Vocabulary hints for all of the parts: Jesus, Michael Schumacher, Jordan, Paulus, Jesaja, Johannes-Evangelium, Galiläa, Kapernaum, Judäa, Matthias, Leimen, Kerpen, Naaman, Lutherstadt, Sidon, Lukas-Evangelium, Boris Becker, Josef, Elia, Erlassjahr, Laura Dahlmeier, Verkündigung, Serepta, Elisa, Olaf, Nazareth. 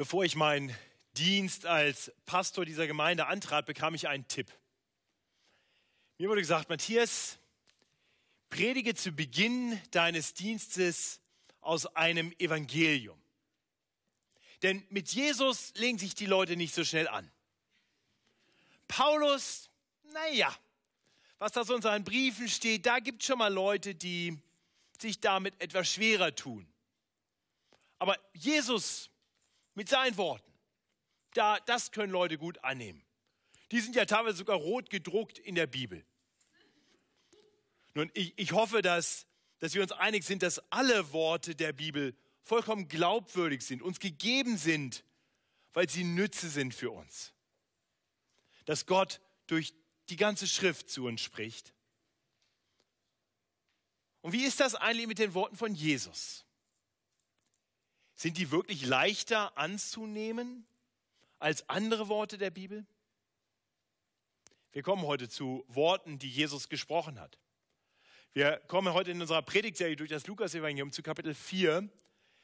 Bevor ich meinen Dienst als Pastor dieser Gemeinde antrat, bekam ich einen Tipp. Mir wurde gesagt, Matthias, predige zu Beginn deines Dienstes aus einem Evangelium. Denn mit Jesus legen sich die Leute nicht so schnell an. Paulus, naja, was da so in seinen Briefen steht, da gibt es schon mal Leute, die sich damit etwas schwerer tun. Aber Jesus mit seinen Worten, das können Leute gut annehmen. Die sind ja teilweise sogar rot gedruckt in der Bibel. Nun, ich hoffe, dass wir uns einig sind, dass alle Worte der Bibel vollkommen glaubwürdig sind, uns gegeben sind, weil sie Nütze sind für uns. Dass Gott durch die ganze Schrift zu uns spricht. Und wie ist das eigentlich mit den Worten von Jesus? Sind die wirklich leichter anzunehmen als andere Worte der Bibel? Wir kommen heute zu Worten, die Jesus gesprochen hat. Wir kommen heute in unserer Predigtserie durch das Lukas-Evangelium zu Kapitel 4,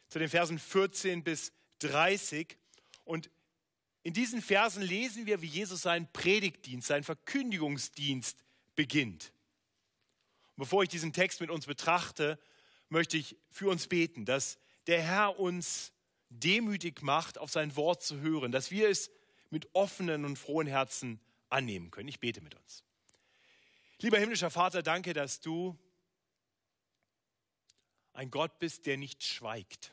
zu den Versen 14 bis 30. Und in diesen Versen lesen wir, wie Jesus seinen Predigtdienst, seinen Verkündigungsdienst beginnt. Und bevor ich diesen Text mit uns betrachte, möchte ich für uns beten, dass der Herr uns demütig macht, auf sein Wort zu hören, dass wir es mit offenen und frohen Herzen annehmen können. Ich bete mit uns. Lieber himmlischer Vater, danke, dass du ein Gott bist, der nicht schweigt.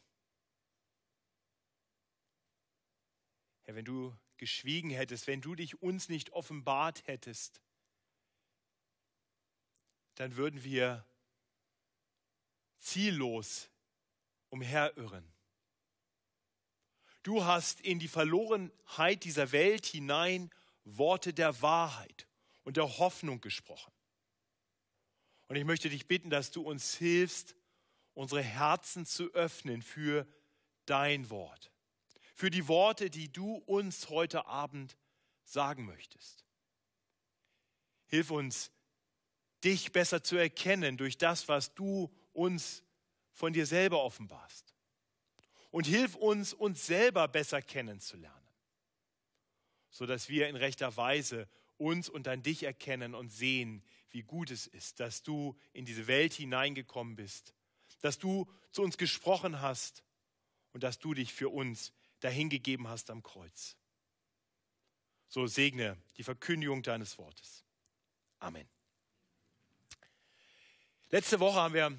Herr, wenn du geschwiegen hättest, wenn du dich uns nicht offenbart hättest, dann würden wir ziellos umherirren. Du hast in die Verlorenheit dieser Welt hinein Worte der Wahrheit und der Hoffnung gesprochen. Und ich möchte dich bitten, dass du uns hilfst, unsere Herzen zu öffnen für dein Wort, für die Worte, die du uns heute Abend sagen möchtest. Hilf uns, dich besser zu erkennen durch das, was du uns von dir selber offenbarst. Und hilf uns, uns selber besser kennenzulernen, sodass wir in rechter Weise uns und an dich erkennen und sehen, wie gut es ist, dass du in diese Welt hineingekommen bist, dass du zu uns gesprochen hast und dass du dich für uns dahingegeben hast am Kreuz. So segne die Verkündigung deines Wortes. Amen. Letzte Woche haben wir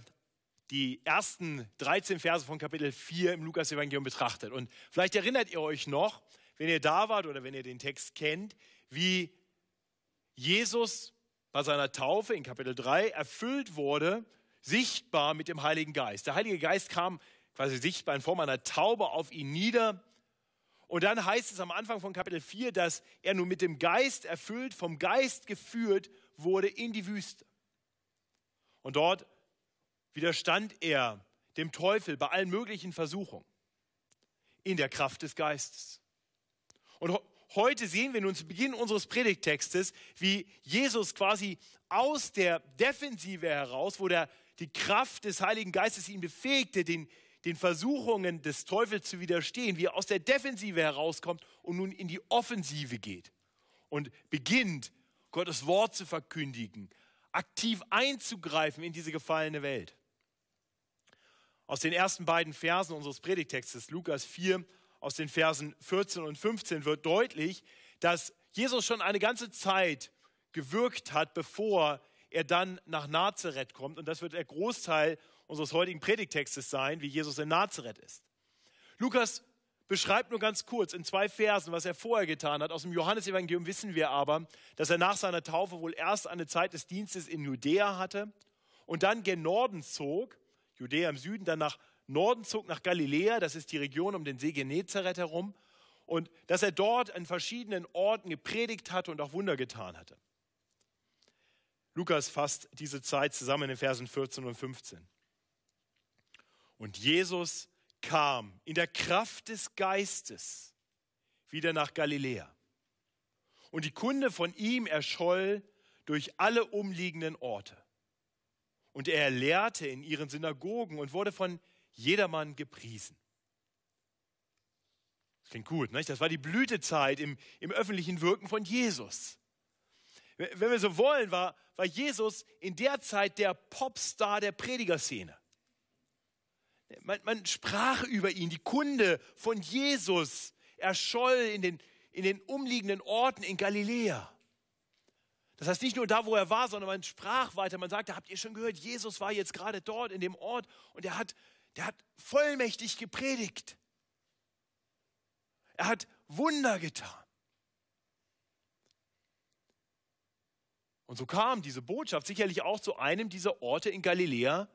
die ersten 13 Verse von Kapitel 4 im Lukas-Evangelium betrachtet. Und vielleicht erinnert ihr euch noch, wenn ihr da wart oder wenn ihr den Text kennt, wie Jesus bei seiner Taufe in Kapitel 3 erfüllt wurde, sichtbar mit dem Heiligen Geist. Der Heilige Geist kam quasi sichtbar in Form einer Taube auf ihn nieder. Und dann heißt es am Anfang von Kapitel 4, dass er nun mit dem Geist erfüllt, vom Geist geführt wurde in die Wüste. Und dort widerstand er dem Teufel bei allen möglichen Versuchungen in der Kraft des Geistes. Und heute sehen wir nun zu Beginn unseres Predigttextes, wie Jesus quasi aus der Defensive heraus, wo die Kraft des Heiligen Geistes ihn befähigte, den Versuchungen des Teufels zu widerstehen, wie er aus der Defensive herauskommt und nun in die Offensive geht und beginnt, Gottes Wort zu verkündigen, aktiv einzugreifen in diese gefallene Welt. Aus den ersten beiden Versen unseres Predigttextes, Lukas 4, aus den Versen 14 und 15 wird deutlich, dass Jesus schon eine ganze Zeit gewirkt hat, bevor er dann nach Nazareth kommt. Und das wird der Großteil unseres heutigen Predigtextes sein, wie Jesus in Nazareth ist. Lukas beschreibt nur ganz kurz in 2 Versen, was er vorher getan hat. Aus dem Johannes-Evangelium wissen wir aber, dass er nach seiner Taufe wohl erst eine Zeit des Dienstes in Judäa hatte und dann gen Norden zog, Judäa im Süden, dann nach Norden zog, nach Galiläa, das ist die Region um den See Genezareth herum, und dass er dort an verschiedenen Orten gepredigt hatte und auch Wunder getan hatte. Lukas fasst diese Zeit zusammen in den Versen 14 und 15. Und Jesus kam in der Kraft des Geistes wieder nach Galiläa. Und die Kunde von ihm erscholl durch alle umliegenden Orte. Und er lehrte in ihren Synagogen und wurde von jedermann gepriesen. Das klingt gut, nicht? Das war die Blütezeit im öffentlichen Wirken von Jesus. Wenn wir so wollen, war Jesus in der Zeit der Popstar der Predigerszene. Man sprach über ihn, die Kunde von Jesus erscholl in den umliegenden Orten in Galiläa. Das heißt nicht nur da, wo er war, sondern man sprach weiter. Man sagte, habt ihr schon gehört, Jesus war jetzt gerade dort in dem Ort und er hat vollmächtig gepredigt. Er hat Wunder getan. Und so kam diese Botschaft sicherlich auch zu einem dieser Orte in Galiläa,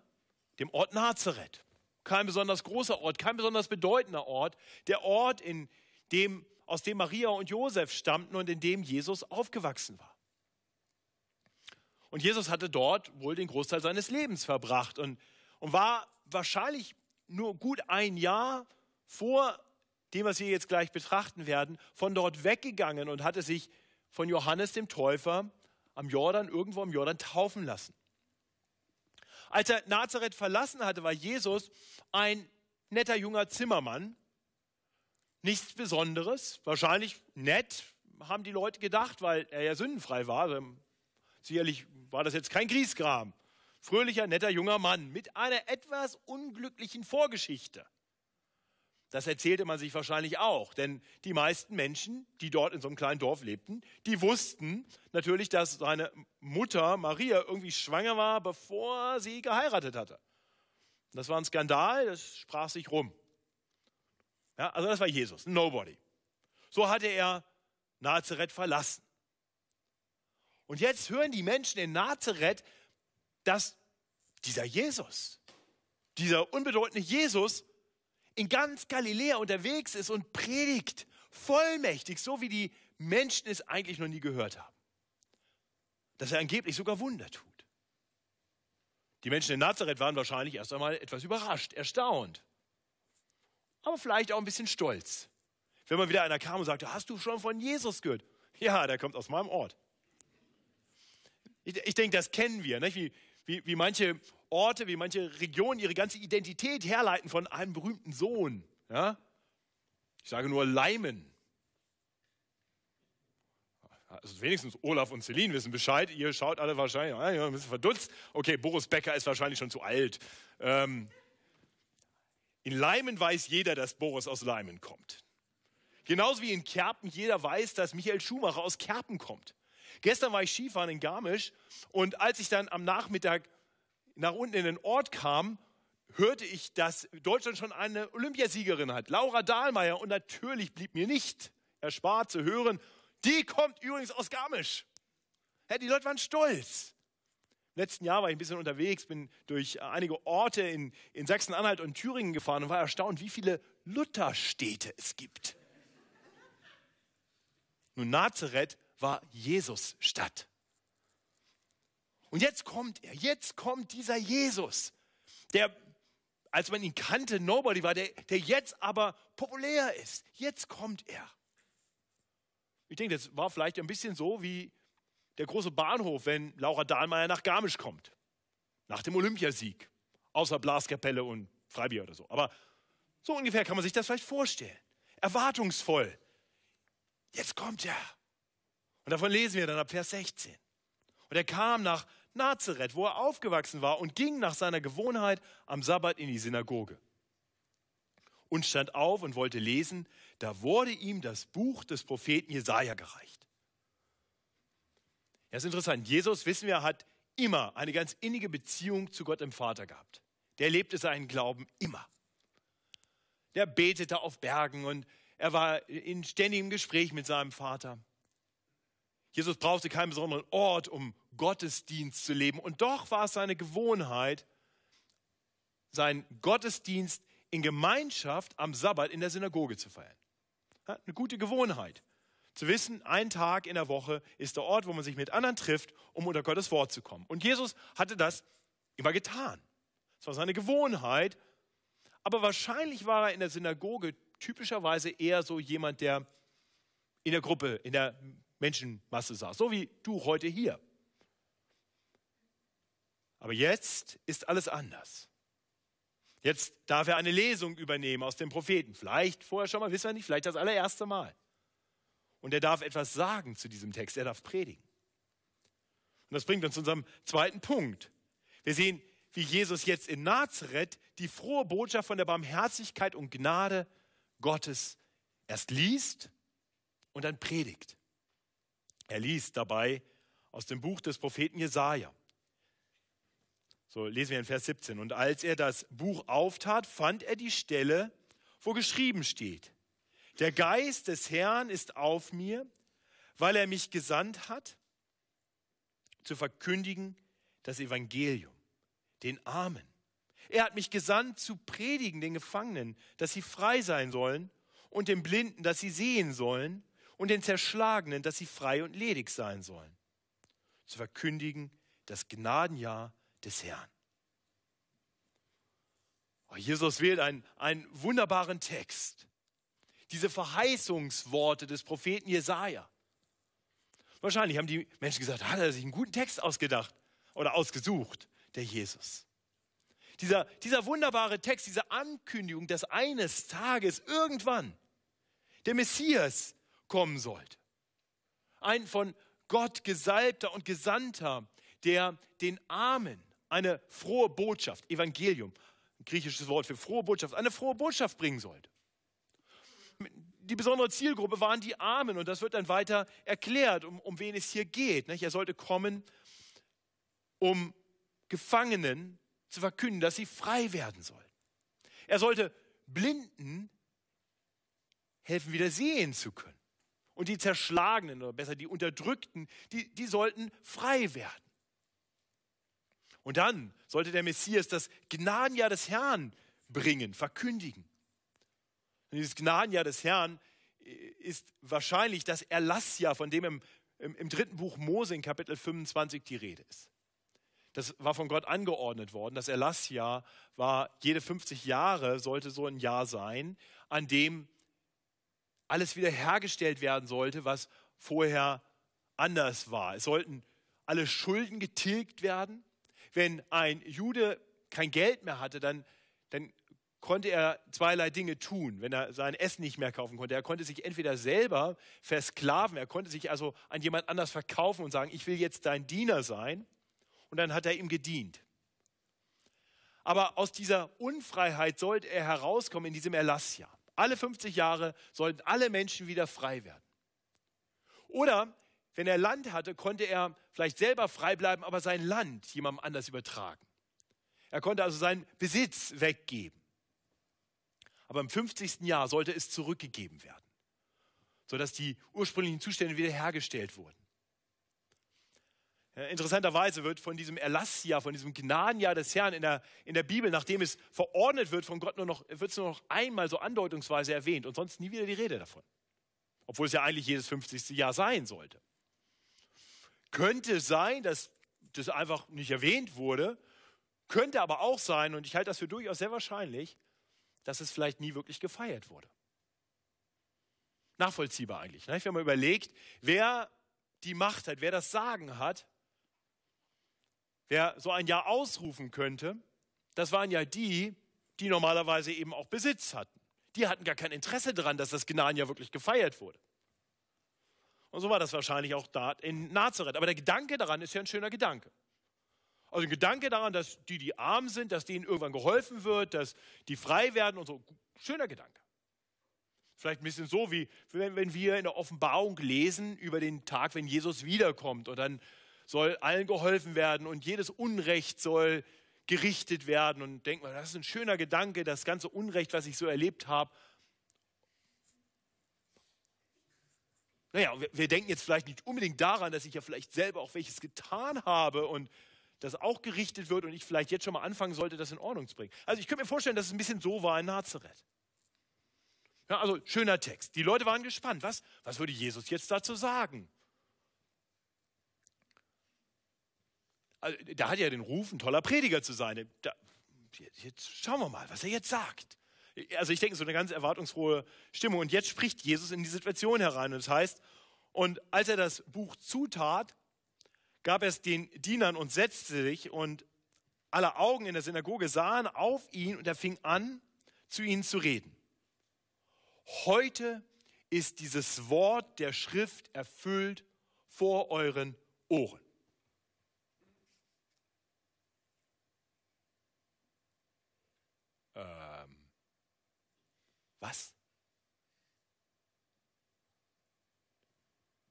dem Ort Nazareth. Kein besonders großer Ort, kein besonders bedeutender Ort. Der Ort, aus dem Maria und Josef stammten und in dem Jesus aufgewachsen war. Und Jesus hatte dort wohl den Großteil seines Lebens verbracht und war wahrscheinlich nur gut ein Jahr vor dem, was wir jetzt gleich betrachten werden, von dort weggegangen und hatte sich von Johannes dem Täufer irgendwo am Jordan taufen lassen. Als er Nazareth verlassen hatte, war Jesus ein netter junger Zimmermann. Nichts Besonderes, wahrscheinlich nett, haben die Leute gedacht, weil er ja sündenfrei war. Sicherlich war das jetzt kein Griesgram. Fröhlicher, netter junger Mann mit einer etwas unglücklichen Vorgeschichte. Das erzählte man sich wahrscheinlich auch, denn die meisten Menschen, die dort in so einem kleinen Dorf lebten, die wussten natürlich, dass seine Mutter Maria irgendwie schwanger war, bevor sie geheiratet hatte. Das war ein Skandal, das sprach sich rum. Ja, also das war Jesus, nobody. So hatte er Nazareth verlassen. Und jetzt hören die Menschen in Nazareth, dass dieser unbedeutende Jesus, in ganz Galiläa unterwegs ist und predigt vollmächtig, so wie die Menschen es eigentlich noch nie gehört haben. Dass er angeblich sogar Wunder tut. Die Menschen in Nazareth waren wahrscheinlich erst einmal etwas überrascht, erstaunt. Aber vielleicht auch ein bisschen stolz. Wenn mal wieder einer kam und sagte, hast du schon von Jesus gehört? Ja, der kommt aus meinem Ort. Ich denke, das kennen wir, nicht? Wie manche Orte, wie manche Regionen ihre ganze Identität herleiten von einem berühmten Sohn. Ja? Ich sage nur Leimen. Also wenigstens Olaf und Celine wissen Bescheid. Ihr schaut alle wahrscheinlich ein bisschen verdutzt. Okay, Boris Becker ist wahrscheinlich schon zu alt. In Leimen weiß jeder, dass Boris aus Leimen kommt. Genauso wie in Kerpen jeder weiß, dass Michael Schumacher aus Kerpen kommt. Gestern war ich Skifahren in Garmisch und als ich dann am Nachmittag nach unten in den Ort kam, hörte ich, dass Deutschland schon eine Olympiasiegerin hat, Laura Dahlmeier. Und natürlich blieb mir nicht erspart zu hören, die kommt übrigens aus Garmisch. Ja, die Leute waren stolz. Im letzten Jahr war ich ein bisschen unterwegs, bin durch einige Orte in Sachsen-Anhalt und Thüringen gefahren und war erstaunt, wie viele Lutherstädte es gibt. Nun, Nazareth war Jesusstadt. Und jetzt kommt dieser Jesus, der, als man ihn kannte, nobody war, der jetzt aber populär ist. Jetzt kommt er. Ich denke, das war vielleicht ein bisschen so wie der große Bahnhof, wenn Laura Dahlmeier nach Garmisch kommt. Nach dem Olympiasieg. Außer Blaskapelle und Freibier oder so. Aber so ungefähr kann man sich das vielleicht vorstellen. Erwartungsvoll. Jetzt kommt er. Und davon lesen wir dann ab Vers 16. Und er kam nach Nazareth, wo er aufgewachsen war, und ging nach seiner Gewohnheit am Sabbat in die Synagoge. Und stand auf und wollte lesen, da wurde ihm das Buch des Propheten Jesaja gereicht. Ja, ist interessant. Jesus, wissen wir, hat immer eine ganz innige Beziehung zu Gott dem Vater gehabt. Der lebte seinen Glauben immer. Der betete auf Bergen und er war in ständigem Gespräch mit seinem Vater. Jesus brauchte keinen besonderen Ort, um Gottesdienst zu leben. Und doch war es seine Gewohnheit, seinen Gottesdienst in Gemeinschaft am Sabbat in der Synagoge zu feiern. Ja, eine gute Gewohnheit. Zu wissen, ein Tag in der Woche ist der Ort, wo man sich mit anderen trifft, um unter Gottes Wort zu kommen. Und Jesus hatte das immer getan. Es war seine Gewohnheit. Aber wahrscheinlich war er in der Synagoge typischerweise eher so jemand, der in der Gruppe, in der Menschenmasse saß, so wie du heute hier. Aber jetzt ist alles anders. Jetzt darf er eine Lesung übernehmen aus dem Propheten. Vielleicht vorher schon mal, wissen wir nicht, vielleicht das allererste Mal. Und er darf etwas sagen zu diesem Text, er darf predigen. Und das bringt uns zu unserem zweiten Punkt. Wir sehen, wie Jesus jetzt in Nazareth die frohe Botschaft von der Barmherzigkeit und Gnade Gottes erst liest und dann predigt. Er liest dabei aus dem Buch des Propheten Jesaja. So lesen wir in Vers 17. Und als er das Buch auftat, fand er die Stelle, wo geschrieben steht: Der Geist des Herrn ist auf mir, weil er mich gesandt hat, zu verkündigen das Evangelium, den Armen. Er hat mich gesandt, zu predigen den Gefangenen, dass sie frei sein sollen, und den Blinden, dass sie sehen sollen, und den Zerschlagenen, dass sie frei und ledig sein sollen. Zu verkündigen das Gnadenjahr des Herrn. Oh, Jesus wählt einen wunderbaren Text. Diese Verheißungsworte des Propheten Jesaja. Wahrscheinlich haben die Menschen gesagt, hat er sich einen guten Text ausgedacht oder ausgesucht, der Jesus. Dieser wunderbare Text, diese Ankündigung, dass eines Tages irgendwann der Messias kommen sollte. Ein von Gott gesalbter und gesandter, der den Armen eine frohe Botschaft, Evangelium, ein griechisches Wort für frohe Botschaft, eine frohe Botschaft bringen sollte. Die besondere Zielgruppe waren die Armen und das wird dann weiter erklärt, um wen es hier geht. Nicht? Er sollte kommen, um Gefangenen zu verkünden, dass sie frei werden sollen. Er sollte Blinden helfen, wieder sehen zu können. Und die Zerschlagenen, oder besser die Unterdrückten, die sollten frei werden. Und dann sollte der Messias das Gnadenjahr des Herrn bringen, verkündigen. Und dieses Gnadenjahr des Herrn ist wahrscheinlich das Erlassjahr, von dem im dritten Buch Mose in Kapitel 25 die Rede ist. Das war von Gott angeordnet worden. Das Erlassjahr war, jede 50 Jahre sollte so ein Jahr sein, an dem alles wieder hergestellt werden sollte, was vorher anders war. Es sollten alle Schulden getilgt werden. Wenn ein Jude kein Geld mehr hatte, dann konnte er zweierlei Dinge tun, wenn er sein Essen nicht mehr kaufen konnte. Er konnte sich entweder selber versklaven, er konnte sich also an jemand anders verkaufen und sagen, ich will jetzt dein Diener sein. Und dann hat er ihm gedient. Aber aus dieser Unfreiheit sollte er herauskommen in diesem Erlassjahr. Alle 50 Jahre sollten alle Menschen wieder frei werden. Oder, wenn er Land hatte, konnte er vielleicht selber frei bleiben, aber sein Land jemandem anders übertragen. Er konnte also seinen Besitz weggeben. Aber im 50. Jahr sollte es zurückgegeben werden, sodass die ursprünglichen Zustände wiederhergestellt wurden. Interessanterweise wird von diesem Erlassjahr, von diesem Gnadenjahr des Herrn in der Bibel, nachdem es verordnet wird von Gott, wird es nur noch einmal so andeutungsweise erwähnt und sonst nie wieder die Rede davon. Obwohl es ja eigentlich jedes 50. Jahr sein sollte. Könnte sein, dass das einfach nicht erwähnt wurde, könnte aber auch sein, und ich halte das für durchaus sehr wahrscheinlich, dass es vielleicht nie wirklich gefeiert wurde. Nachvollziehbar eigentlich. Ne? Ich habe mal überlegt, wer die Macht hat, wer das Sagen hat, wer so ein Jahr ausrufen könnte, das waren ja die, die normalerweise eben auch Besitz hatten. Die hatten gar kein Interesse daran, dass das Gnadenjahr wirklich gefeiert wurde. Und so war das wahrscheinlich auch da in Nazareth. Aber der Gedanke daran ist ja ein schöner Gedanke. Also ein Gedanke daran, dass die arm sind, dass denen irgendwann geholfen wird, dass die frei werden und so. Schöner Gedanke. Vielleicht ein bisschen so, wie wenn wir in der Offenbarung lesen über den Tag, wenn Jesus wiederkommt. Und dann soll allen geholfen werden und jedes Unrecht soll gerichtet werden. Und denkt man, das ist ein schöner Gedanke, das ganze Unrecht, was ich so erlebt habe. Naja, wir denken jetzt vielleicht nicht unbedingt daran, dass ich ja vielleicht selber auch welches getan habe und das auch gerichtet wird und ich vielleicht jetzt schon mal anfangen sollte, das in Ordnung zu bringen. Also ich könnte mir vorstellen, dass es ein bisschen so war in Nazareth. Ja, also schöner Text. Die Leute waren gespannt. Was würde Jesus jetzt dazu sagen? Also, da hat er den Ruf, ein toller Prediger zu sein. Jetzt schauen wir mal, was er jetzt sagt. Also ich denke, so eine ganz erwartungsfrohe Stimmung. Und jetzt spricht Jesus in die Situation herein. Und das heißt, und als er das Buch zutat, gab er es den Dienern und setzte sich. Und Alle Augen in der Synagoge sahen auf ihn und er fing an, zu ihnen zu reden. Heute ist dieses Wort der Schrift erfüllt vor euren Ohren. Was?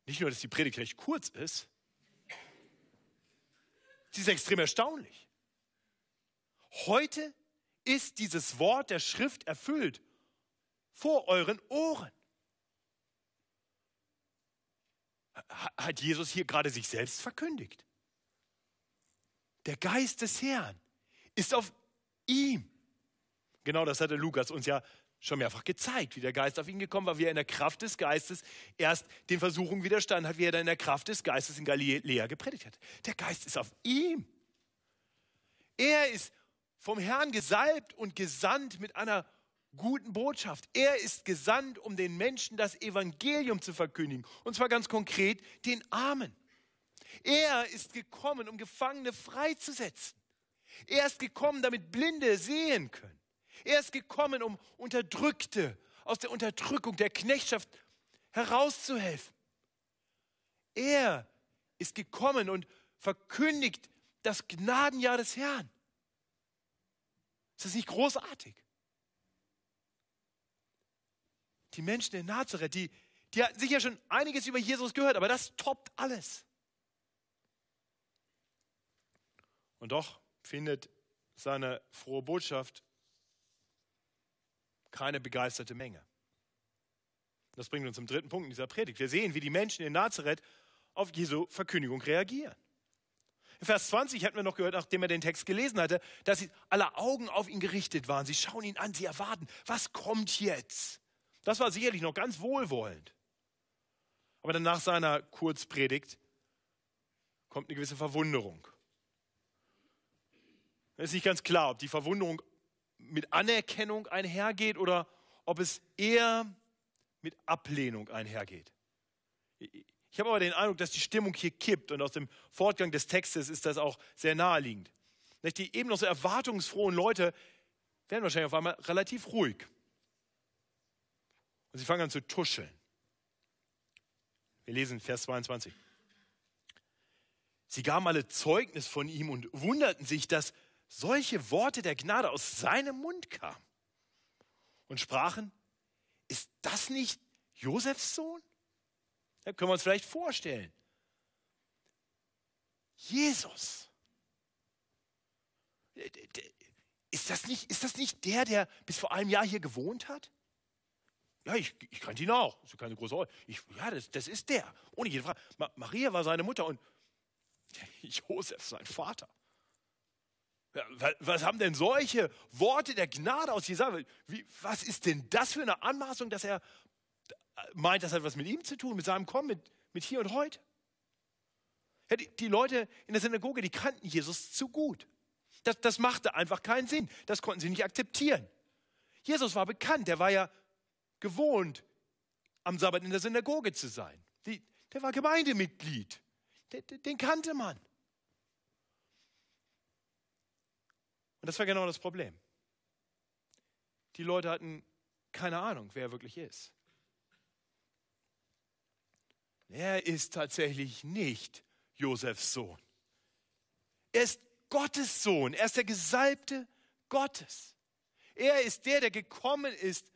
Nicht nur, dass die Predigt recht kurz ist, sie ist extrem erstaunlich. Heute ist dieses Wort der Schrift erfüllt vor euren Ohren. Hat Jesus hier gerade sich selbst verkündigt? Der Geist des Herrn ist auf ihm. Genau das hatte Lukas uns ja schon mehrfach gezeigt, wie der Geist auf ihn gekommen war, wie er in der Kraft des Geistes erst den Versuchungen widerstanden hat, wie er dann in der Kraft des Geistes in Galiläa gepredigt hat. Der Geist ist auf ihm. Er ist vom Herrn gesalbt und gesandt mit einer guten Botschaft. Er ist gesandt, um den Menschen das Evangelium zu verkündigen. Und zwar ganz konkret den Armen. Er ist gekommen, um Gefangene freizusetzen. Er ist gekommen, damit Blinde sehen können. Er ist gekommen, um Unterdrückte aus der Unterdrückung der Knechtschaft herauszuhelfen. Er ist gekommen und verkündigt das Gnadenjahr des Herrn. Ist das nicht großartig? Die Menschen in Nazareth, die hatten sicher schon einiges über Jesus gehört, aber das toppt alles. Und doch findet seine frohe Botschaft keine begeisterte Menge. Das bringt uns zum dritten Punkt in dieser Predigt. Wir sehen, wie die Menschen in Nazareth auf Jesu Verkündigung reagieren. In Vers 20 hatten wir noch gehört, nachdem er den Text gelesen hatte, dass alle Augen auf ihn gerichtet waren. Sie schauen ihn an, sie erwarten, was kommt jetzt? Das war sicherlich noch ganz wohlwollend. Aber dann nach seiner Kurzpredigt kommt eine gewisse Verwunderung. Es ist nicht ganz klar, ob die Verwunderung mit Anerkennung einhergeht oder ob es eher mit Ablehnung einhergeht. Ich habe aber den Eindruck, dass die Stimmung hier kippt und aus dem Fortgang des Textes ist das auch sehr naheliegend. Die eben noch so erwartungsfrohen Leute werden wahrscheinlich auf einmal relativ ruhig. Und sie fangen an zu tuscheln. Wir lesen Vers 22. Sie gaben alle Zeugnis von ihm und wunderten sich, dass solche Worte der Gnade aus seinem Mund kamen und sprachen, ist das nicht Josefs Sohn? Das können wir uns vielleicht vorstellen. Jesus. Ist das nicht der bis vor einem Jahr hier gewohnt hat? Ja, ich kannte ihn auch. Das ist keine große Rolle. Das ist der. Ohne jede Frage. Maria war seine Mutter und Josef sein Vater. Was haben denn solche Worte der Gnade aus Jesaja? Was ist denn das für eine Anmaßung, dass er meint, das hat was mit ihm zu tun, mit seinem Kommen, mit hier und heute? Ja, die Leute in der Synagoge, die kannten Jesus zu gut. Das machte einfach keinen Sinn. Das konnten sie nicht akzeptieren. Jesus war bekannt. Der war ja gewohnt, am Sabbat in der Synagoge zu sein. Der war Gemeindemitglied. Den kannte man. Und das war genau das Problem. Die Leute hatten keine Ahnung, wer er wirklich ist. Er ist tatsächlich nicht Josefs Sohn. Er ist Gottes Sohn. Er ist der Gesalbte Gottes. Er ist der gekommen ist,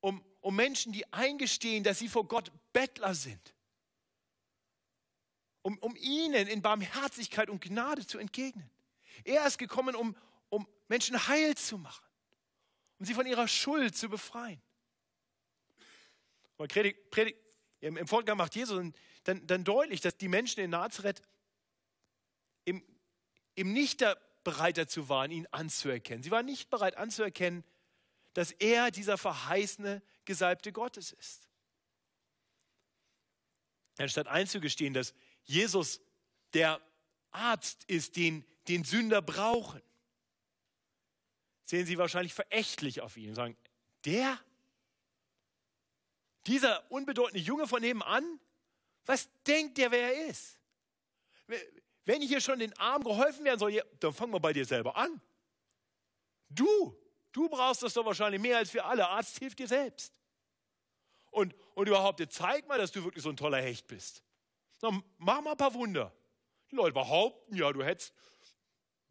um Menschen, die eingestehen, dass sie vor Gott Bettler sind. Um ihnen in Barmherzigkeit und Gnade zu entgegnen. Er ist gekommen, um Menschen heil zu machen, um sie von ihrer Schuld zu befreien. Und im Fortgang macht Jesus dann deutlich, dass die Menschen in Nazareth eben nicht bereit dazu waren, ihn anzuerkennen. Sie waren nicht bereit anzuerkennen, dass er dieser verheißene, gesalbte Gottes ist. Anstatt einzugestehen, dass Jesus der Arzt ist, den Sünder brauchen, sehen sie wahrscheinlich verächtlich auf ihn und sagen, dieser unbedeutende Junge von nebenan, was denkt der, wer er ist? Wenn hier schon den Armen geholfen werden soll, dann fang mal bei dir selber an. Du brauchst das doch wahrscheinlich mehr als wir alle. Arzt hilft dir selbst. Und überhaupt, zeig mal, dass du wirklich so ein toller Hecht bist. Dann mach mal ein paar Wunder. Die Leute behaupten, ja, du hättest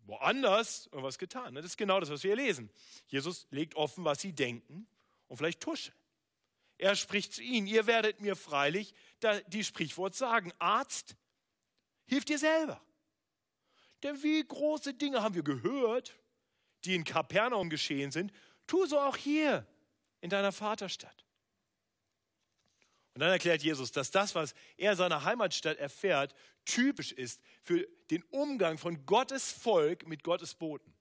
woanders irgendwas getan. Das ist genau das, was wir hier lesen. Jesus legt offen, was sie denken und vielleicht tuschen. Er spricht zu ihnen, ihr werdet mir freilich die Sprichwort sagen. Arzt, hilf dir selber. Denn wie große Dinge haben wir gehört, die in Kapernaum geschehen sind, tu so auch hier in deiner Vaterstadt. Und dann erklärt Jesus, dass das, was er in seiner Heimatstadt erfährt, typisch ist für den Umgang von Gottes Volk mit Gottes Boten.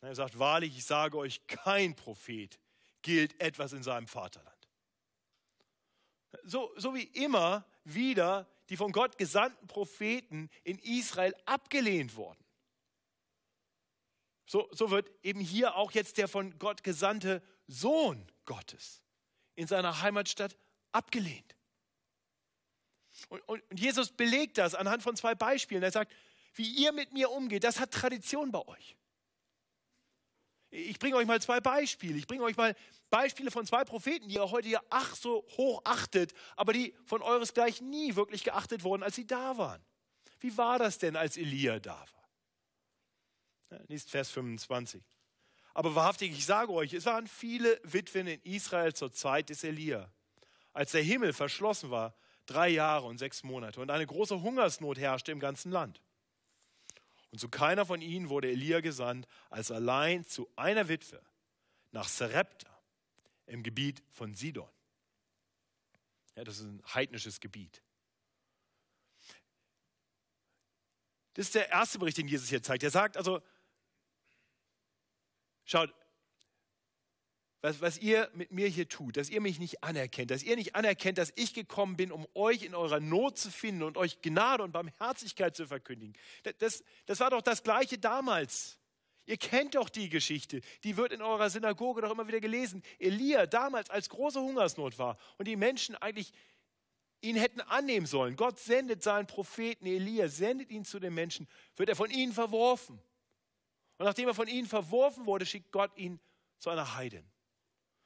Er sagt, wahrlich, ich sage euch, kein Prophet gilt etwas in seinem Vaterland. So wie immer wieder die von Gott gesandten Propheten in Israel abgelehnt wurden. So wird eben hier auch jetzt der von Gott gesandte Sohn Gottes in seiner Heimatstadt abgelehnt. Und Jesus belegt das anhand von 2 Beispielen. Er sagt, wie ihr mit mir umgeht, das hat Tradition bei euch. Ich bringe euch mal 2 Beispiele. Ich bringe euch mal Beispiele von 2 Propheten, die ihr heute ja ach so hoch achtet, aber die von euresgleichen nie wirklich geachtet wurden, als sie da waren. Wie war das denn, als Elia da war? Liest Vers 25. Aber wahrhaftig, ich sage euch, es waren viele Witwen in Israel zur Zeit des Elia, als der Himmel verschlossen war, 3 Jahre und 6 Monate. Und eine große Hungersnot herrschte im ganzen Land. Und zu keiner von ihnen wurde Elia gesandt, als allein zu einer Witwe nach Serepta im Gebiet von Sidon. Ja, das ist ein heidnisches Gebiet. Das ist der erste Bericht, den Jesus hier zeigt. Er sagt also, schaut, was ihr mit mir hier tut, dass ihr mich nicht anerkennt, dass ich gekommen bin, um euch in eurer Not zu finden und euch Gnade und Barmherzigkeit zu verkündigen. Das war doch das Gleiche damals. Ihr kennt doch die Geschichte, die wird in eurer Synagoge doch immer wieder gelesen. Elia damals, als große Hungersnot war und die Menschen eigentlich ihn hätten annehmen sollen. Gott sendet seinen Propheten Elia, sendet ihn zu den Menschen, wird er von ihnen verworfen. Und nachdem er von ihnen verworfen wurde, schickt Gott ihn zu einer Heidin.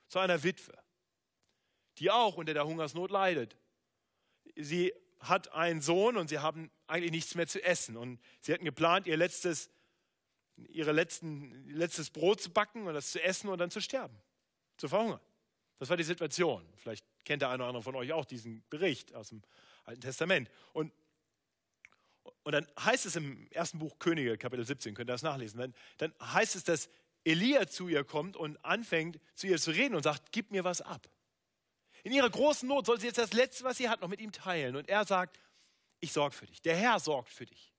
Zu einer Witwe, die auch unter der Hungersnot leidet. Sie hat einen Sohn und sie haben eigentlich nichts mehr zu essen. Und sie hatten geplant, ihr letztes Brot zu backen und das zu essen und dann zu sterben, zu verhungern. Das war die Situation. Vielleicht kennt der eine oder andere von euch auch diesen Bericht aus dem Alten Testament. Und dann heißt es im ersten Buch Könige, Kapitel 17, könnt ihr das nachlesen, dann heißt es, dass Elia zu ihr kommt und anfängt, zu ihr zu reden und sagt, gib mir was ab. In ihrer großen Not soll sie jetzt das Letzte, was sie hat, noch mit ihm teilen. Und er sagt, ich sorge für dich. Der Herr sorgt für dich.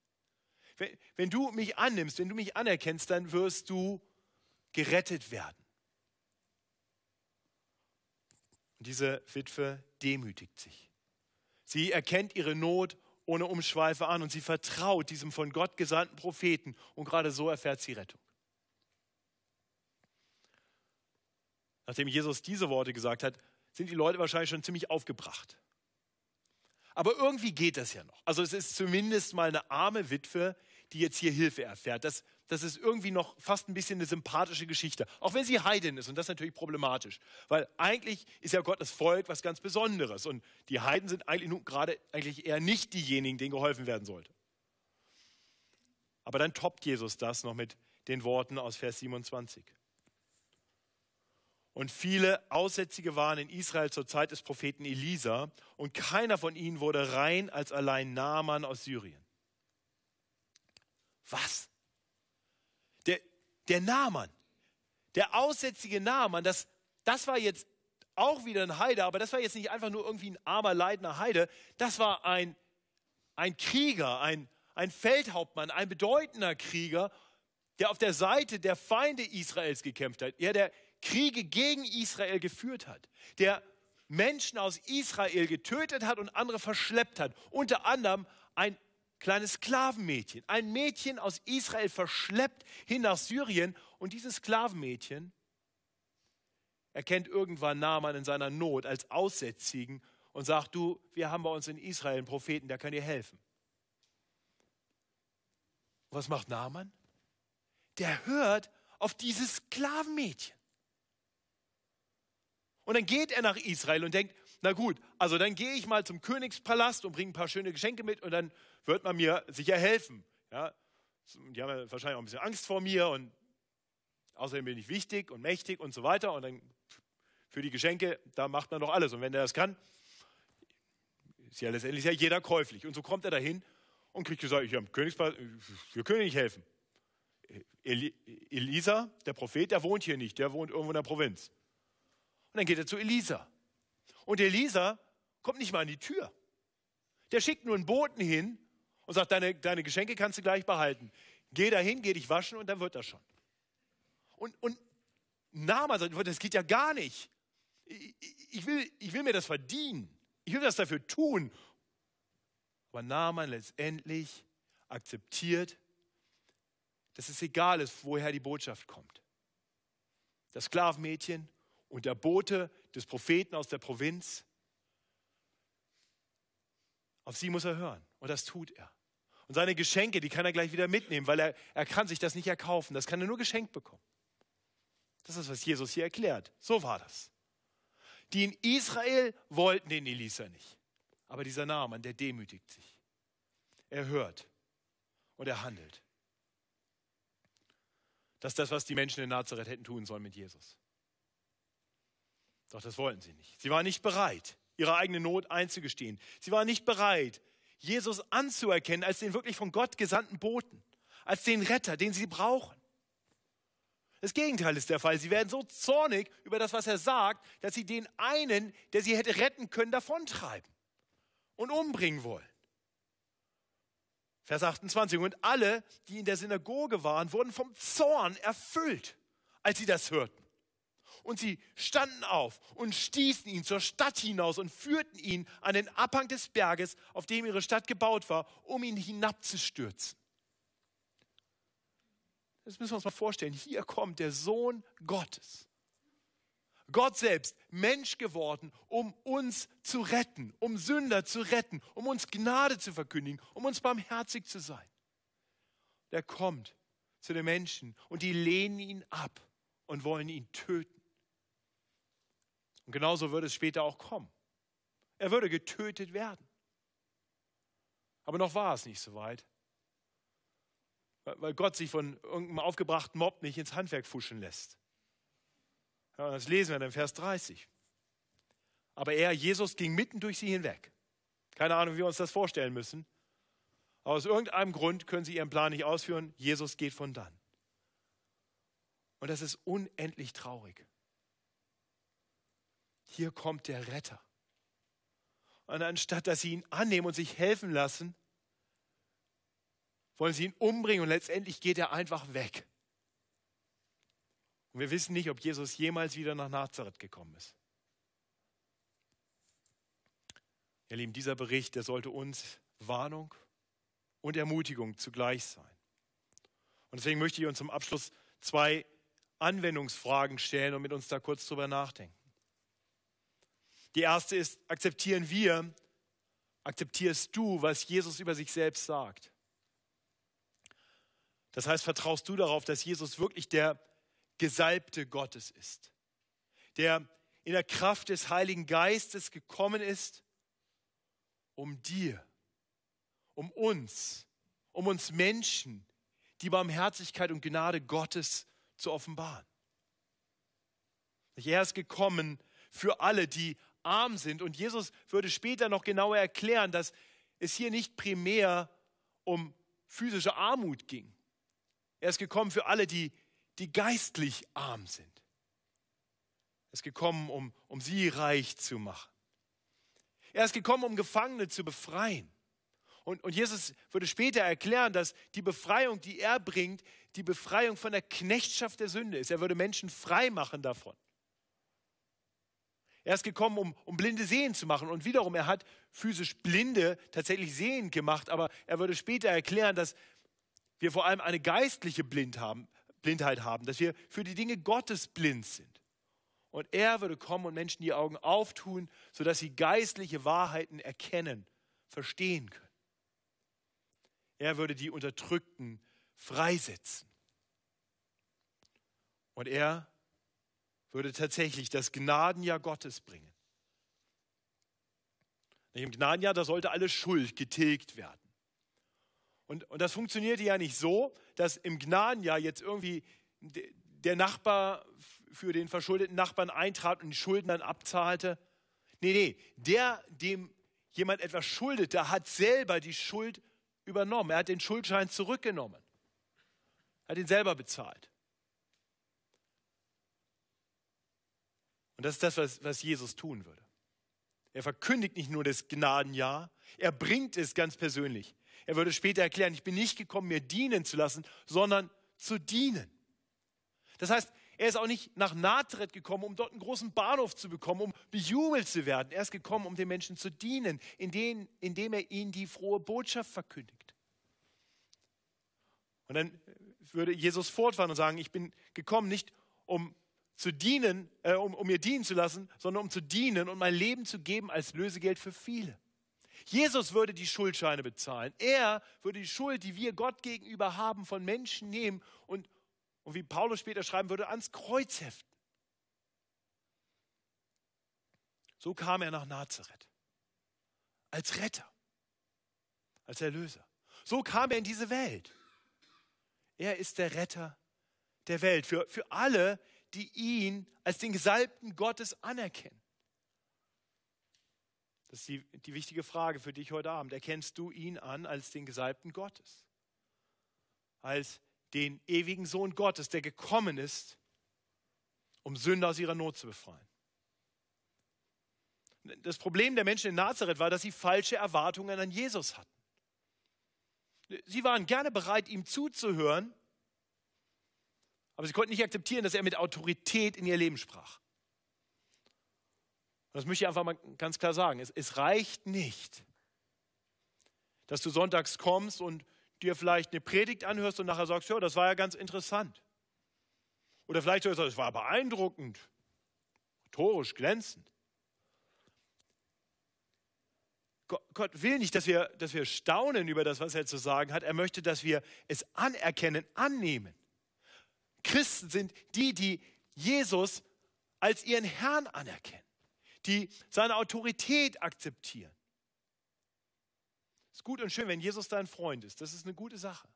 Wenn du mich annimmst, wenn du mich anerkennst, dann wirst du gerettet werden. Und diese Witwe demütigt sich. Sie erkennt ihre Not ohne Umschweife an und sie vertraut diesem von Gott gesandten Propheten. Und gerade so erfährt sie Rettung. Nachdem Jesus diese Worte gesagt hat, sind die Leute wahrscheinlich schon ziemlich aufgebracht. Aber irgendwie geht das ja noch. Also es ist zumindest mal eine arme Witwe, die jetzt hier Hilfe erfährt. Das ist irgendwie noch fast ein bisschen eine sympathische Geschichte. Auch wenn sie Heidin ist und das ist natürlich problematisch. Weil eigentlich ist ja Gottes Volk was ganz Besonderes. Und die Heiden sind eigentlich nun gerade eigentlich eher nicht diejenigen, denen geholfen werden sollte. Aber dann toppt Jesus das noch mit den Worten aus Vers 27. Und viele Aussätzige waren in Israel zur Zeit des Propheten Elisa und keiner von ihnen wurde rein als allein Naaman aus Syrien. Was? Der Naaman, der aussätzige Naaman, das war jetzt auch wieder ein Heide, aber das war jetzt nicht einfach nur irgendwie ein armer, leidender Heide, das war ein Krieger, ein Feldhauptmann, ein bedeutender Krieger, der auf der Seite der Feinde Israels gekämpft hat, ja, der Kriege gegen Israel geführt hat, der Menschen aus Israel getötet hat und andere verschleppt hat. Unter anderem ein kleines Sklavenmädchen. Ein Mädchen aus Israel verschleppt hin nach Syrien. Und dieses Sklavenmädchen erkennt irgendwann Naaman in seiner Not als Aussätzigen und sagt, du, wir haben bei uns in Israel einen Propheten, der kann dir helfen. was macht Naaman? Der hört auf dieses Sklavenmädchen. Und dann geht er nach Israel und denkt, na gut, also dann gehe ich mal zum Königspalast und bringe ein paar schöne Geschenke mit und dann wird man mir sicher helfen. Ja, die haben ja wahrscheinlich auch ein bisschen Angst vor mir und außerdem bin ich wichtig und mächtig und so weiter. Und dann für die Geschenke, da macht man doch alles. Und wenn er das kann, ist ja letztendlich ja jeder käuflich. Und so kommt er dahin und kriegt gesagt, ich habe Königspalast, wir können nicht helfen. Elisa, der Prophet, der wohnt hier nicht, der wohnt irgendwo in der Provinz. Und dann geht er zu Elisa. Und Elisa kommt nicht mal an die Tür. Der schickt nur einen Boten hin und sagt, deine Geschenke kannst du gleich behalten. Geh dahin, geh dich waschen und dann wird das schon. Und Naaman sagt, das geht ja gar nicht. Ich will mir das verdienen. Ich will das dafür tun. Aber Naaman letztendlich akzeptiert, dass es egal ist, woher die Botschaft kommt. Das Sklavenmädchen und der Bote des Propheten aus der Provinz, auf sie muss er hören. Und das tut er. Und seine Geschenke, die kann er gleich wieder mitnehmen, weil er kann sich das nicht erkaufen. Das kann er nur geschenkt bekommen. Das ist, was Jesus hier erklärt. So war das. Die in Israel wollten den Elisa nicht. Aber dieser Naaman, der demütigt sich. Er hört und er handelt. Das ist das, was die Menschen in Nazareth hätten tun sollen mit Jesus. Doch das wollten sie nicht. Sie waren nicht bereit, ihre eigene Not einzugestehen. Sie waren nicht bereit, Jesus anzuerkennen als den wirklich von Gott gesandten Boten, als den Retter, den sie brauchen. Das Gegenteil ist der Fall. Sie werden so zornig über das, was er sagt, dass sie den einen, der sie hätte retten können, davontreiben und umbringen wollen. Vers 28. Und alle, die in der Synagoge waren, wurden vom Zorn erfüllt, als sie das hörten. Und sie standen auf und stießen ihn zur Stadt hinaus und führten ihn an den Abhang des Berges, auf dem ihre Stadt gebaut war, um ihn hinabzustürzen. Das müssen wir uns mal vorstellen. Hier kommt der Sohn Gottes. Gott selbst, Mensch geworden, um uns zu retten, um Sünder zu retten, um uns Gnade zu verkündigen, um uns barmherzig zu sein. Der kommt zu den Menschen und die lehnen ihn ab und wollen ihn töten. Und genauso würde es später auch kommen. Er würde getötet werden. Aber noch war es nicht so weit, weil Gott sich von irgendeinem aufgebrachten Mob nicht ins Handwerk fuschen lässt. Ja, das lesen wir dann in Vers 30. Aber er, Jesus, ging mitten durch sie hinweg. Keine Ahnung, wie wir uns das vorstellen müssen. Aber aus irgendeinem Grund können sie ihren Plan nicht ausführen. Jesus geht von dann. Und das ist unendlich traurig. Hier kommt der Retter. Und anstatt, dass sie ihn annehmen und sich helfen lassen, wollen sie ihn umbringen und letztendlich geht er einfach weg. Und wir wissen nicht, ob Jesus jemals wieder nach Nazareth gekommen ist. Ihr Lieben, dieser Bericht, der sollte uns Warnung und Ermutigung zugleich sein. Und deswegen möchte ich uns zum Abschluss zwei Anwendungsfragen stellen und mit uns da kurz drüber nachdenken. Die erste ist, akzeptierst du, was Jesus über sich selbst sagt? Das heißt, vertraust du darauf, dass Jesus wirklich der Gesalbte Gottes ist, der in der Kraft des Heiligen Geistes gekommen ist, um dir, um uns Menschen, die Barmherzigkeit und Gnade Gottes zu offenbaren. Er ist gekommen für alle, die arm sind. Und Jesus würde später noch genauer erklären, dass es hier nicht primär um physische Armut ging. Er ist gekommen für alle, die geistlich arm sind. Er ist gekommen, um sie reich zu machen. Er ist gekommen, um Gefangene zu befreien. Und Jesus würde später erklären, dass die Befreiung, die er bringt, die Befreiung von der Knechtschaft der Sünde ist. Er würde Menschen frei machen davon. Er ist gekommen, um Blinde sehend zu machen. Und wiederum, er hat physisch Blinde tatsächlich sehend gemacht. Aber er würde später erklären, dass wir vor allem eine geistliche Blindheit haben. Dass wir für die Dinge Gottes blind sind. Und er würde kommen und Menschen die Augen auftun, sodass sie geistliche Wahrheiten erkennen, verstehen können. Er würde die Unterdrückten freisetzen. Und er würde tatsächlich das Gnadenjahr Gottes bringen. Im Gnadenjahr, da sollte alle Schuld getilgt werden. Und das funktionierte ja nicht so, dass im Gnadenjahr jetzt irgendwie der Nachbar für den verschuldeten Nachbarn eintrat und die Schulden dann abzahlte. Nee, der, dem jemand etwas schuldete, hat selber die Schuld übernommen. Er hat den Schuldschein zurückgenommen. Hat ihn selber bezahlt. Und das ist das, was Jesus tun würde. Er verkündigt nicht nur das Gnadenjahr, er bringt es ganz persönlich. Er würde später erklären, ich bin nicht gekommen, mir dienen zu lassen, sondern zu dienen. Das heißt, er ist auch nicht nach Nazareth gekommen, um dort einen großen Bahnhof zu bekommen, um bejubelt zu werden. Er ist gekommen, um den Menschen zu dienen, indem er ihnen die frohe Botschaft verkündigt. Und dann würde Jesus fortfahren und sagen, ich bin gekommen, nicht um mir dienen zu lassen, sondern um zu dienen und mein Leben zu geben als Lösegeld für viele. Jesus würde die Schuldscheine bezahlen. Er würde die Schuld, die wir Gott gegenüber haben, von Menschen nehmen und wie Paulus später schreiben würde, ans Kreuz heften. So kam er nach Nazareth. Als Retter. Als Erlöser. So kam er in diese Welt. Er ist der Retter der Welt. Für alle, die ihn als den Gesalbten Gottes anerkennen. Das ist die wichtige Frage für dich heute Abend. Erkennst du ihn an als den Gesalbten Gottes? Als den ewigen Sohn Gottes, der gekommen ist, um Sünder aus ihrer Not zu befreien. Das Problem der Menschen in Nazareth war, dass sie falsche Erwartungen an Jesus hatten. Sie waren gerne bereit, ihm zuzuhören, aber sie konnten nicht akzeptieren, dass er mit Autorität in ihr Leben sprach. Das möchte ich einfach mal ganz klar sagen. Es reicht nicht, dass du sonntags kommst und dir vielleicht eine Predigt anhörst und nachher sagst, ja, das war ja ganz interessant. Oder vielleicht sagst du, das war beeindruckend, rhetorisch glänzend. Gott will nicht, dass wir staunen über das, was er zu sagen hat. Er möchte, dass wir es anerkennen, annehmen. Christen sind die Jesus als ihren Herrn anerkennen, die seine Autorität akzeptieren. Es ist gut und schön, wenn Jesus dein Freund ist. Das ist eine gute Sache.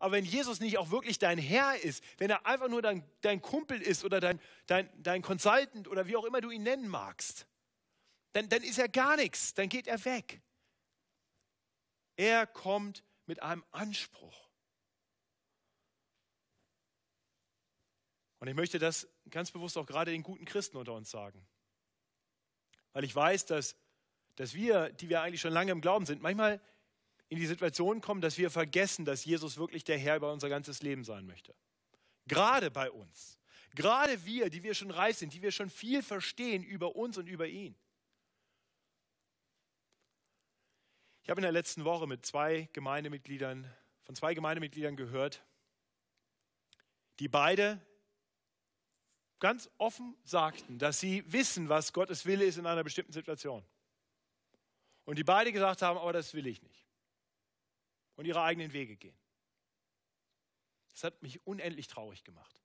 Aber wenn Jesus nicht auch wirklich dein Herr ist, wenn er einfach nur dein Kumpel ist oder dein Consultant oder wie auch immer du ihn nennen magst, dann ist er gar nichts, dann geht er weg. Er kommt mit einem Anspruch. Und ich möchte das ganz bewusst auch gerade den guten Christen unter uns sagen. Weil ich weiß, dass wir, die wir eigentlich schon lange im Glauben sind, manchmal in die Situation kommen, dass wir vergessen, dass Jesus wirklich der Herr über unser ganzes Leben sein möchte. Gerade bei uns. Gerade wir, die wir schon reif sind, die wir schon viel verstehen über uns und über ihn. Ich habe in der letzten Woche mit von zwei Gemeindemitgliedern gehört, die beide ganz offen sagten, dass sie wissen, was Gottes Wille ist in einer bestimmten Situation. Und die beide gesagt haben, aber das will ich nicht. Und ihre eigenen Wege gehen. Das hat mich unendlich traurig gemacht.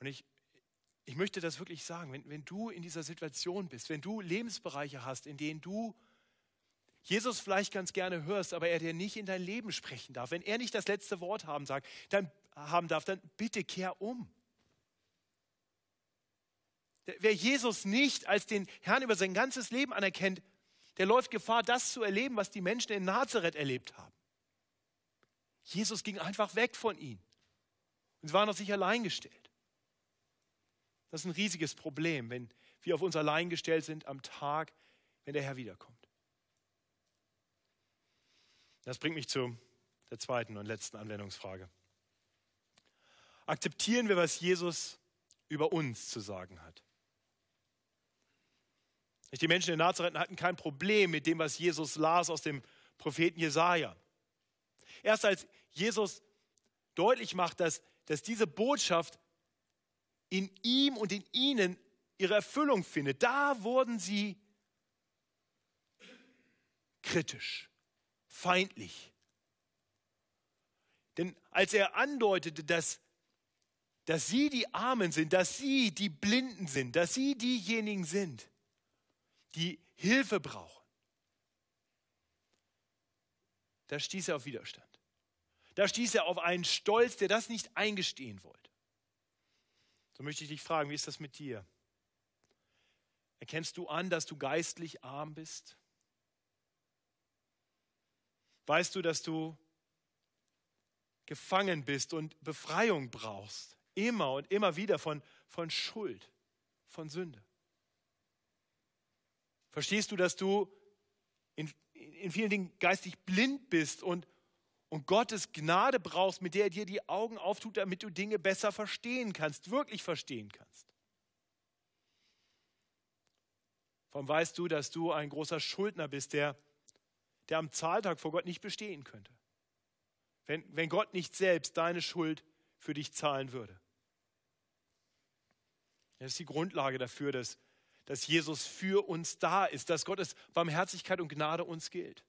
Und ich möchte das wirklich sagen, wenn du in dieser Situation bist, wenn du Lebensbereiche hast, in denen du Jesus vielleicht ganz gerne hörst, aber er dir nicht in dein Leben sprechen darf, wenn er nicht das letzte Wort haben darf, dann bitte kehr um. Wer Jesus nicht als den Herrn über sein ganzes Leben anerkennt, der läuft Gefahr, das zu erleben, was die Menschen in Nazareth erlebt haben. Jesus ging einfach weg von ihnen. Und sie waren auf sich allein gestellt. Das ist ein riesiges Problem, wenn wir auf uns allein gestellt sind am Tag, wenn der Herr wiederkommt. Das bringt mich zu der zweiten und letzten Anwendungsfrage. Akzeptieren wir, was Jesus über uns zu sagen hat? Die Menschen in Nazareth hatten kein Problem mit dem, was Jesus las aus dem Propheten Jesaja. Erst als Jesus deutlich macht, dass diese Botschaft in ihm und in ihnen ihre Erfüllung findet, da wurden sie kritisch, feindlich. als er andeutete, dass sie die Armen sind, dass sie die Blinden sind, dass sie diejenigen sind, die Hilfe brauchen. Da stieß er auf Widerstand. Da stieß er auf einen Stolz, der das nicht eingestehen wollte. So möchte ich dich fragen, wie ist das mit dir? Erkennst du an, dass du geistlich arm bist? Weißt du, dass du gefangen bist und Befreiung brauchst? Immer und immer wieder von Schuld, von Sünde. Verstehst du, dass du in vielen Dingen geistig blind bist und Gottes Gnade brauchst, mit der er dir die Augen auftut, damit du Dinge besser verstehen kannst, wirklich verstehen kannst? Vor allem weißt du, dass du ein großer Schuldner bist, der am Zahltag vor Gott nicht bestehen könnte, wenn Gott nicht selbst deine Schuld für dich zahlen würde. Das ist die Grundlage dafür, dass Jesus für uns da ist, dass Gottes Barmherzigkeit und Gnade uns gilt.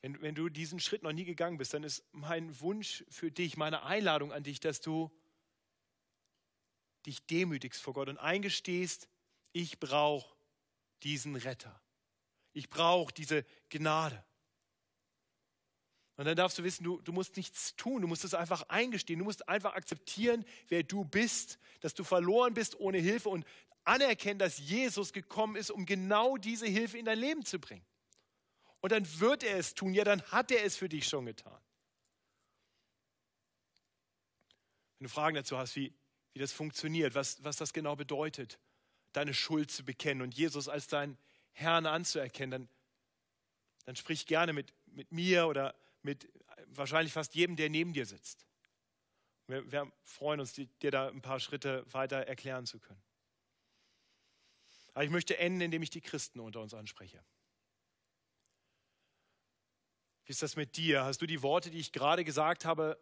Wenn du diesen Schritt noch nie gegangen bist, dann ist mein Wunsch für dich, meine Einladung an dich, dass du dich demütigst vor Gott und eingestehst, ich brauche diesen Retter. Ich brauche diese Gnade. Und dann darfst du wissen, du musst nichts tun, du musst es einfach eingestehen, du musst einfach akzeptieren, wer du bist, dass du verloren bist ohne Hilfe und anerkennen, dass Jesus gekommen ist, um genau diese Hilfe in dein Leben zu bringen. Und dann wird er es tun, ja, dann hat er es für dich schon getan. Wenn du Fragen dazu hast, wie das funktioniert, was das genau bedeutet, deine Schuld zu bekennen und Jesus als deinen Herrn anzuerkennen, dann sprich gerne mit mir oder mit wahrscheinlich fast jedem, der neben dir sitzt. Wir freuen uns, dir da ein paar Schritte weiter erklären zu können. Aber ich möchte enden, indem ich die Christen unter uns anspreche. Wie ist das mit dir? Hast du die Worte, die ich gerade gesagt habe,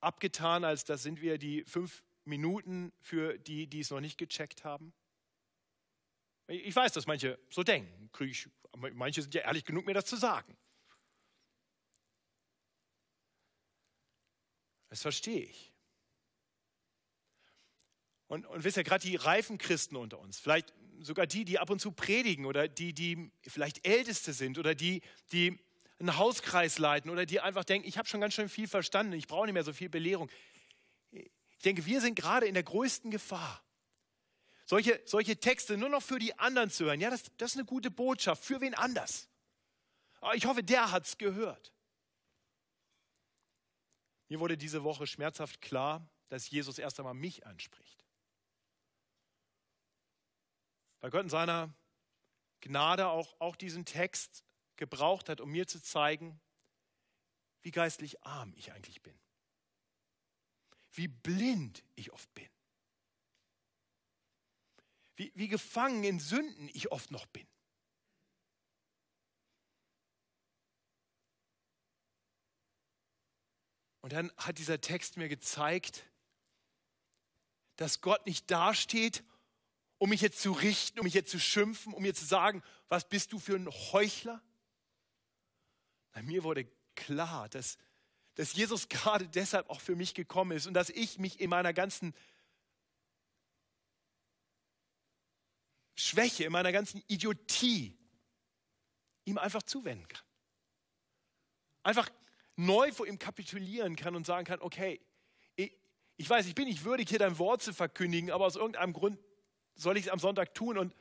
abgetan, als das sind wir die 5 Minuten für die, die es noch nicht gecheckt haben? Ich weiß, dass manche so denken. Manche sind ja ehrlich genug, mir das zu sagen. Das verstehe ich. Und wisst ihr, gerade die reifen Christen unter uns, vielleicht sogar die, die ab und zu predigen oder die vielleicht Älteste sind oder die einen Hauskreis leiten oder die einfach denken, ich habe schon ganz schön viel verstanden, ich brauche nicht mehr so viel Belehrung. Ich denke, wir sind gerade in der größten Gefahr, solche Texte nur noch für die anderen zu hören. Ja, das ist eine gute Botschaft, für wen anders. Aber ich hoffe, der hat es gehört. Mir wurde diese Woche schmerzhaft klar, dass Jesus erst einmal mich anspricht. Weil Gott in seiner Gnade auch diesen Text gebraucht hat, um mir zu zeigen, wie geistlich arm ich eigentlich bin. Wie blind ich oft bin. Wie gefangen in Sünden ich oft noch bin. Und dann hat dieser Text mir gezeigt, dass Gott nicht dasteht, um mich jetzt zu richten, um mich jetzt zu schimpfen, um mir zu sagen, was bist du für ein Heuchler? Bei mir wurde klar, dass Jesus gerade deshalb auch für mich gekommen ist und dass ich mich in meiner ganzen Schwäche, in meiner ganzen Idiotie ihm einfach zuwenden kann. Einfach neu vor ihm kapitulieren kann und sagen kann, okay, ich weiß, ich bin nicht würdig, hier dein Wort zu verkündigen, aber aus irgendeinem Grund soll ich es am Sonntag tun und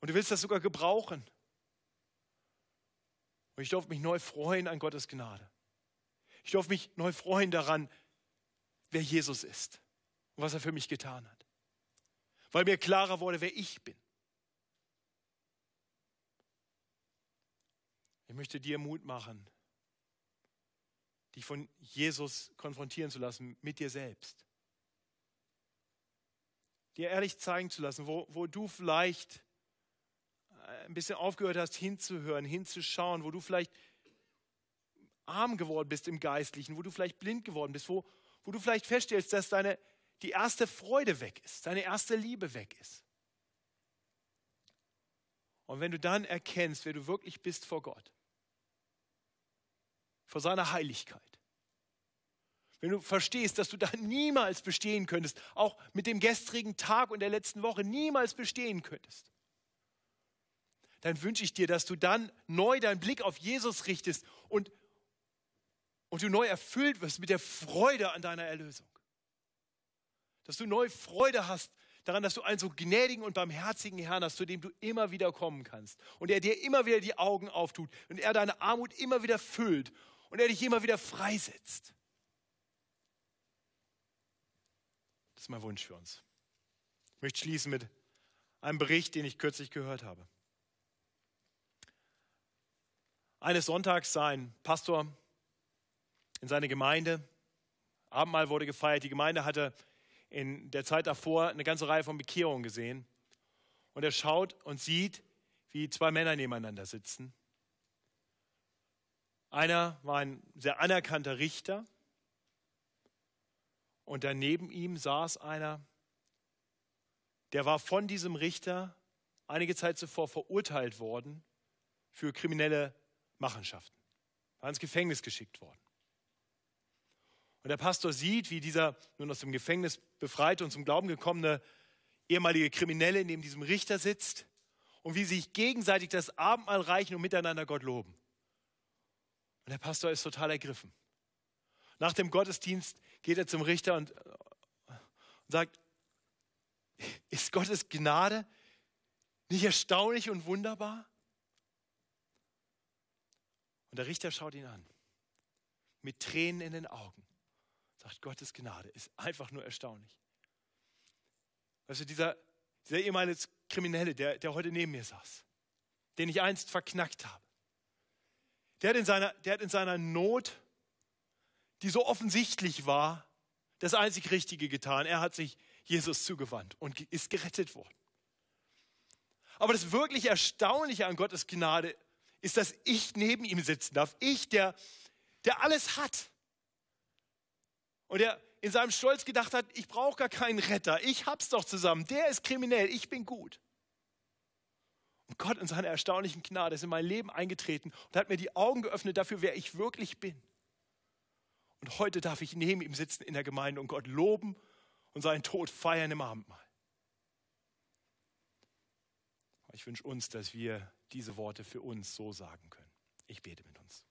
du willst das sogar gebrauchen. Und ich darf mich neu freuen an Gottes Gnade. Ich darf mich neu freuen daran, wer Jesus ist und was er für mich getan hat. Weil mir klarer wurde, wer ich bin. Ich möchte dir Mut machen, dich von Jesus konfrontieren zu lassen, mit dir selbst. Dir ehrlich zeigen zu lassen, wo du vielleicht ein bisschen aufgehört hast, hinzuhören, hinzuschauen, wo du vielleicht arm geworden bist im Geistlichen, wo du vielleicht blind geworden bist, wo du vielleicht feststellst, dass die erste Freude weg ist, deine erste Liebe weg ist. Und wenn du dann erkennst, wer du wirklich bist vor Gott, vor seiner Heiligkeit. Wenn du verstehst, dass du da niemals bestehen könntest, auch mit dem gestrigen Tag und der letzten Woche niemals bestehen könntest, dann wünsche ich dir, dass du dann neu deinen Blick auf Jesus richtest und du neu erfüllt wirst mit der Freude an deiner Erlösung. Dass du neu Freude hast daran, dass du einen so gnädigen und barmherzigen Herrn hast, zu dem du immer wieder kommen kannst. Und er dir immer wieder die Augen auftut und er deine Armut immer wieder füllt und er dich immer wieder freisetzt. Das ist mein Wunsch für uns. Ich möchte schließen mit einem Bericht, den ich kürzlich gehört habe. Eines Sonntags sah ein Pastor in seine Gemeinde. Abendmahl wurde gefeiert. Die Gemeinde hatte in der Zeit davor eine ganze Reihe von Bekehrungen gesehen. Und er schaut und sieht, wie zwei Männer nebeneinander sitzen. Einer war ein sehr anerkannter Richter. Und daneben ihm saß einer, der war von diesem Richter einige Zeit zuvor verurteilt worden für kriminelle Machenschaften. War ins Gefängnis geschickt worden. Und der Pastor sieht, wie dieser nun aus dem Gefängnis befreite und zum Glauben gekommene ehemalige Kriminelle neben diesem Richter sitzt und wie sie sich gegenseitig das Abendmahl reichen und miteinander Gott loben. Und der Pastor ist total ergriffen. Nach dem Gottesdienst geht er zum Richter und sagt, ist Gottes Gnade nicht erstaunlich und wunderbar? Und der Richter schaut ihn an, mit Tränen in den Augen, sagt, Gottes Gnade ist einfach nur erstaunlich. Weißt du, dieser ehemalige Kriminelle, der heute neben mir saß, den ich einst verknackt habe, der hat in seiner Not, die so offensichtlich war, das einzig Richtige getan. Er hat sich Jesus zugewandt und ist gerettet worden. Aber das wirklich Erstaunliche an Gottes Gnade ist, dass ich neben ihm sitzen darf. Ich, der alles hat. Und der in seinem Stolz gedacht hat, ich brauche gar keinen Retter. Ich hab's doch zusammen. Der ist kriminell. Ich bin gut. Und Gott in seiner erstaunlichen Gnade ist in mein Leben eingetreten und hat mir die Augen geöffnet dafür, wer ich wirklich bin. Und heute darf ich neben ihm sitzen in der Gemeinde und Gott loben und seinen Tod feiern im Abendmahl. Ich wünsche uns, dass wir diese Worte für uns so sagen können. Ich bete mit uns.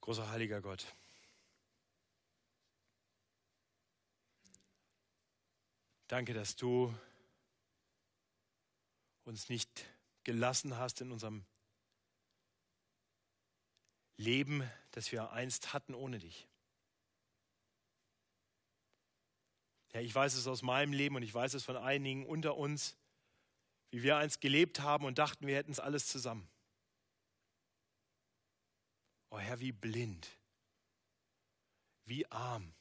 Großer heiliger Gott, danke, dass du uns nicht gelassen hast in unserem Leben, das wir einst hatten ohne dich. Ja, ich weiß es aus meinem Leben und ich weiß es von einigen unter uns, wie wir einst gelebt haben und dachten, wir hätten es alles zusammen. Oh Herr, wie blind, wie arm,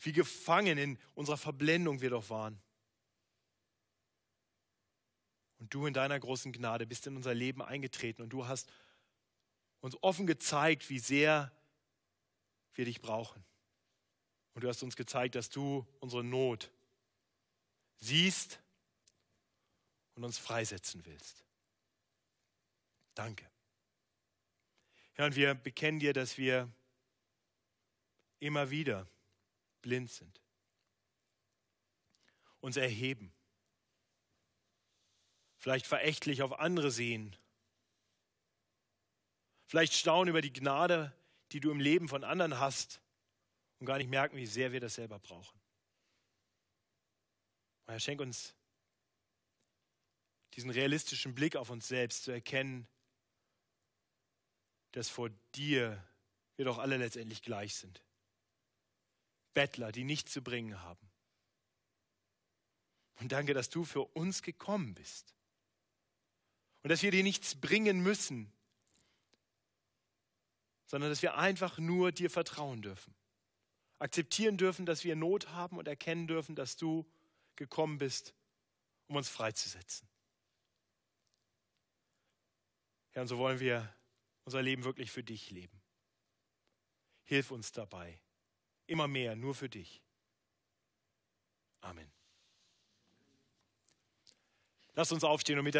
wie gefangen in unserer Verblendung wir doch waren. Und du in deiner großen Gnade bist in unser Leben eingetreten und du hast uns offen gezeigt, wie sehr wir dich brauchen. Und du hast uns gezeigt, dass du unsere Not siehst und uns freisetzen willst. Danke. Ja, und wir bekennen dir, dass wir immer wieder blind sind, uns erheben, vielleicht verächtlich auf andere sehen, vielleicht staunen über die Gnade, die du im Leben von anderen hast und gar nicht merken, wie sehr wir das selber brauchen. Herr, schenk uns diesen realistischen Blick auf uns selbst zu erkennen, dass vor dir wir doch alle letztendlich gleich sind. Bettler, die nichts zu bringen haben. Und danke, dass du für uns gekommen bist. Und dass wir dir nichts bringen müssen, sondern dass wir einfach nur dir vertrauen dürfen. Akzeptieren dürfen, dass wir Not haben und erkennen dürfen, dass du gekommen bist, um uns freizusetzen. Herr, und so wollen wir unser Leben wirklich für dich leben. Hilf uns dabei. Immer mehr, nur für dich. Amen. Lasst uns aufstehen und miteinander.